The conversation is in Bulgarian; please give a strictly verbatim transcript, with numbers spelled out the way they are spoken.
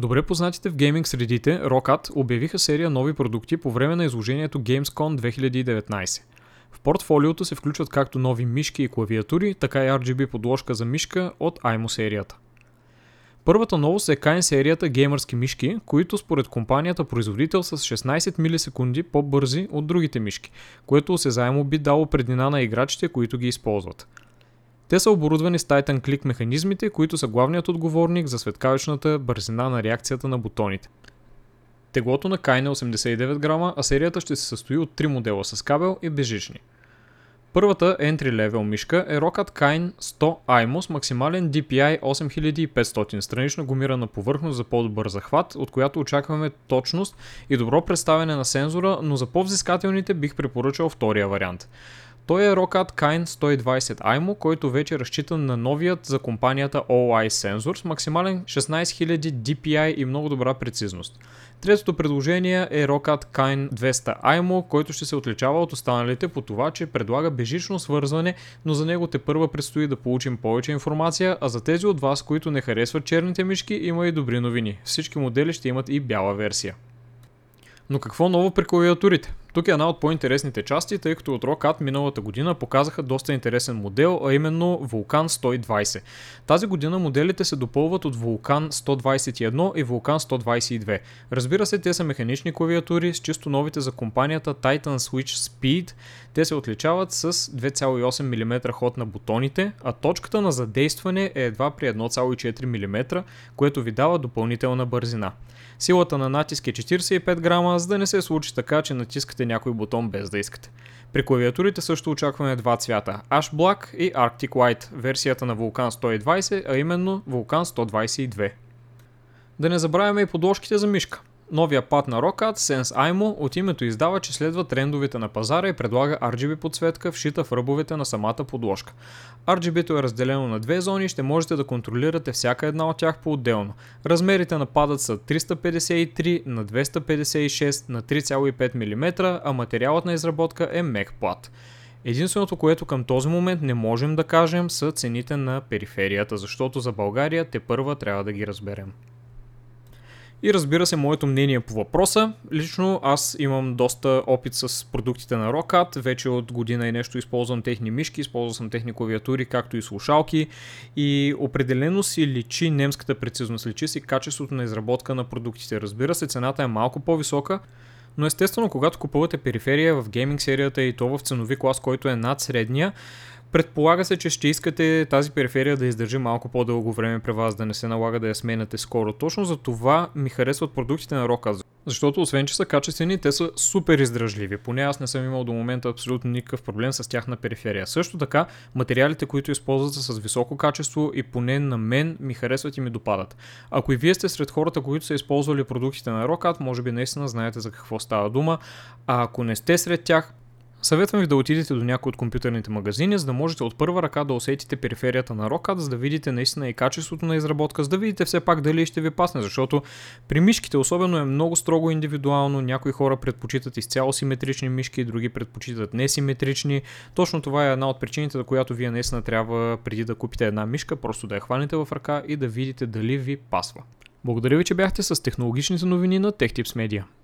Добре познатите в гейминг средите, ROCCAT обявиха серия нови продукти по време на изложението Gamescom две хиляди и деветнайсета. В портфолиото се включват както нови мишки и клавиатури, така и ар джи би подложка за мишка от Aimo серията. Първата новост е Kain серията геймърски мишки, които според компанията производител са с шестнайсет милисекунди по-бързи от другите мишки, което осезаемо би дало преднина на играчите, които ги използват. Те са оборудвани с Titan Click механизмите, които са главният отговорник за светкавичната бързина на реакцията на бутоните. Теглото на Kain е осемдесет и девет грама, а серията ще се състои от три модела с кабел и бежични. Първата entry-level мишка е ROCCAT Kain сто Aimo с максимален ди пи ай осем хиляди и петстотин, странична гумирана повърхност за по-добър захват, от която очакваме точност и добро представяне на сензора, но за по-взискателните бих препоръчал втория вариант. Той е ROCCAT Kain сто и двайсет Aimo, който вече е разчитан на новият за компанията All-Eye Sensor с максимален шестнайсет хиляди ди пи ай и много добра прецизност. Третото предложение е ROCCAT Kain двеста Aimo, който ще се отличава от останалите по това, че предлага бежично свързване, но за него тепърва предстои да получим повече информация, а за тези от вас, които не харесват черните мишки, има и добри новини. Всички модели ще имат и бяла версия. Но какво ново при клавиатурите? Тук е една от по-интересните части, тъй като от ROCCAT миналата година показаха доста интересен модел, а именно Vulcan сто и двайсет. Тази година моделите се допълват от Vulcan сто двайсет и едно и Vulcan сто двайсет и две. Разбира се, те са механични клавиатури с чисто новите за компанията Titan Switch Speed. Те се отличават с две цяло и осем милиметра ход на бутоните, а точката на задействане е едва при едно цяло и четири милиметра, което ви дава допълнителна бързина. Силата на натиск е четирийсет и пет грама, за да не се случи така, че натискате някой бутон без да искате. При клавиатурите също очакваме два цвята – Ash Black и Arctic White, версията на Vulcan сто и двайсет, а именно Vulcan сто двайсет и две. Да не забравяме и подложките за мишка. Новия пад на ROCCAT Sense Aimo от името издава, че следва трендовете на пазара и предлага ар джи би подсветка, вшита в ръбовете на самата подложка. ар джи би-то е разделено на две зони и ще можете да контролирате всяка една от тях по-отделно. Размерите на падът са триста петдесет и три на двеста петдесет и шест на три цяло и пет милиметра, а материалът на изработка е мек плат. Единственото, което към този момент не можем да кажем, са цените на периферията, защото за България тепърва трябва да ги разберем. И разбира се, моето мнение по въпроса. Лично аз имам доста опит с продуктите на ROCCAT, вече от година и нещо използвам техни мишки, използвал съм техни клавиатури, както и слушалки, и определено си личи немската прецизност, личи си качеството на изработка на продуктите. Разбира се, цената е малко по-висока, но естествено, когато купувате периферия в гейминг серията и то в ценови клас, който е над средния, предполага се, че ще искате тази периферия да издържи малко по-дълго време при вас, да не се налага да я сменяте скоро. Точно за това ми харесват продуктите на ROCCAT, защото освен че са качествени, те са супер издръжливи. Поне аз не съм имал до момента абсолютно никакъв проблем с тях на периферия. Също така, материалите, които използват, са с високо качество и поне на мен ми харесват и ми допадат. Ако и вие сте сред хората, които са използвали продуктите на ROCCAT, може би наистина знаете за какво става дума, а ако не сте сред тях, съветвам ви да отидете до някои от компютърните магазини, за да можете от първа ръка да усетите периферията на ROCCAT, за да видите наистина и качеството на изработка, за да видите все пак дали ще ви пасне, защото при мишките особено е много строго индивидуално, някои хора предпочитат изцяло симетрични мишки, други предпочитат несиметрични. Точно това е една от причините, за която вие наистина трябва преди да купите една мишка, просто да я хванете в ръка и да видите дали ви пасва. Благодаря ви, че бяхте с технологичните новини на TechTips Media.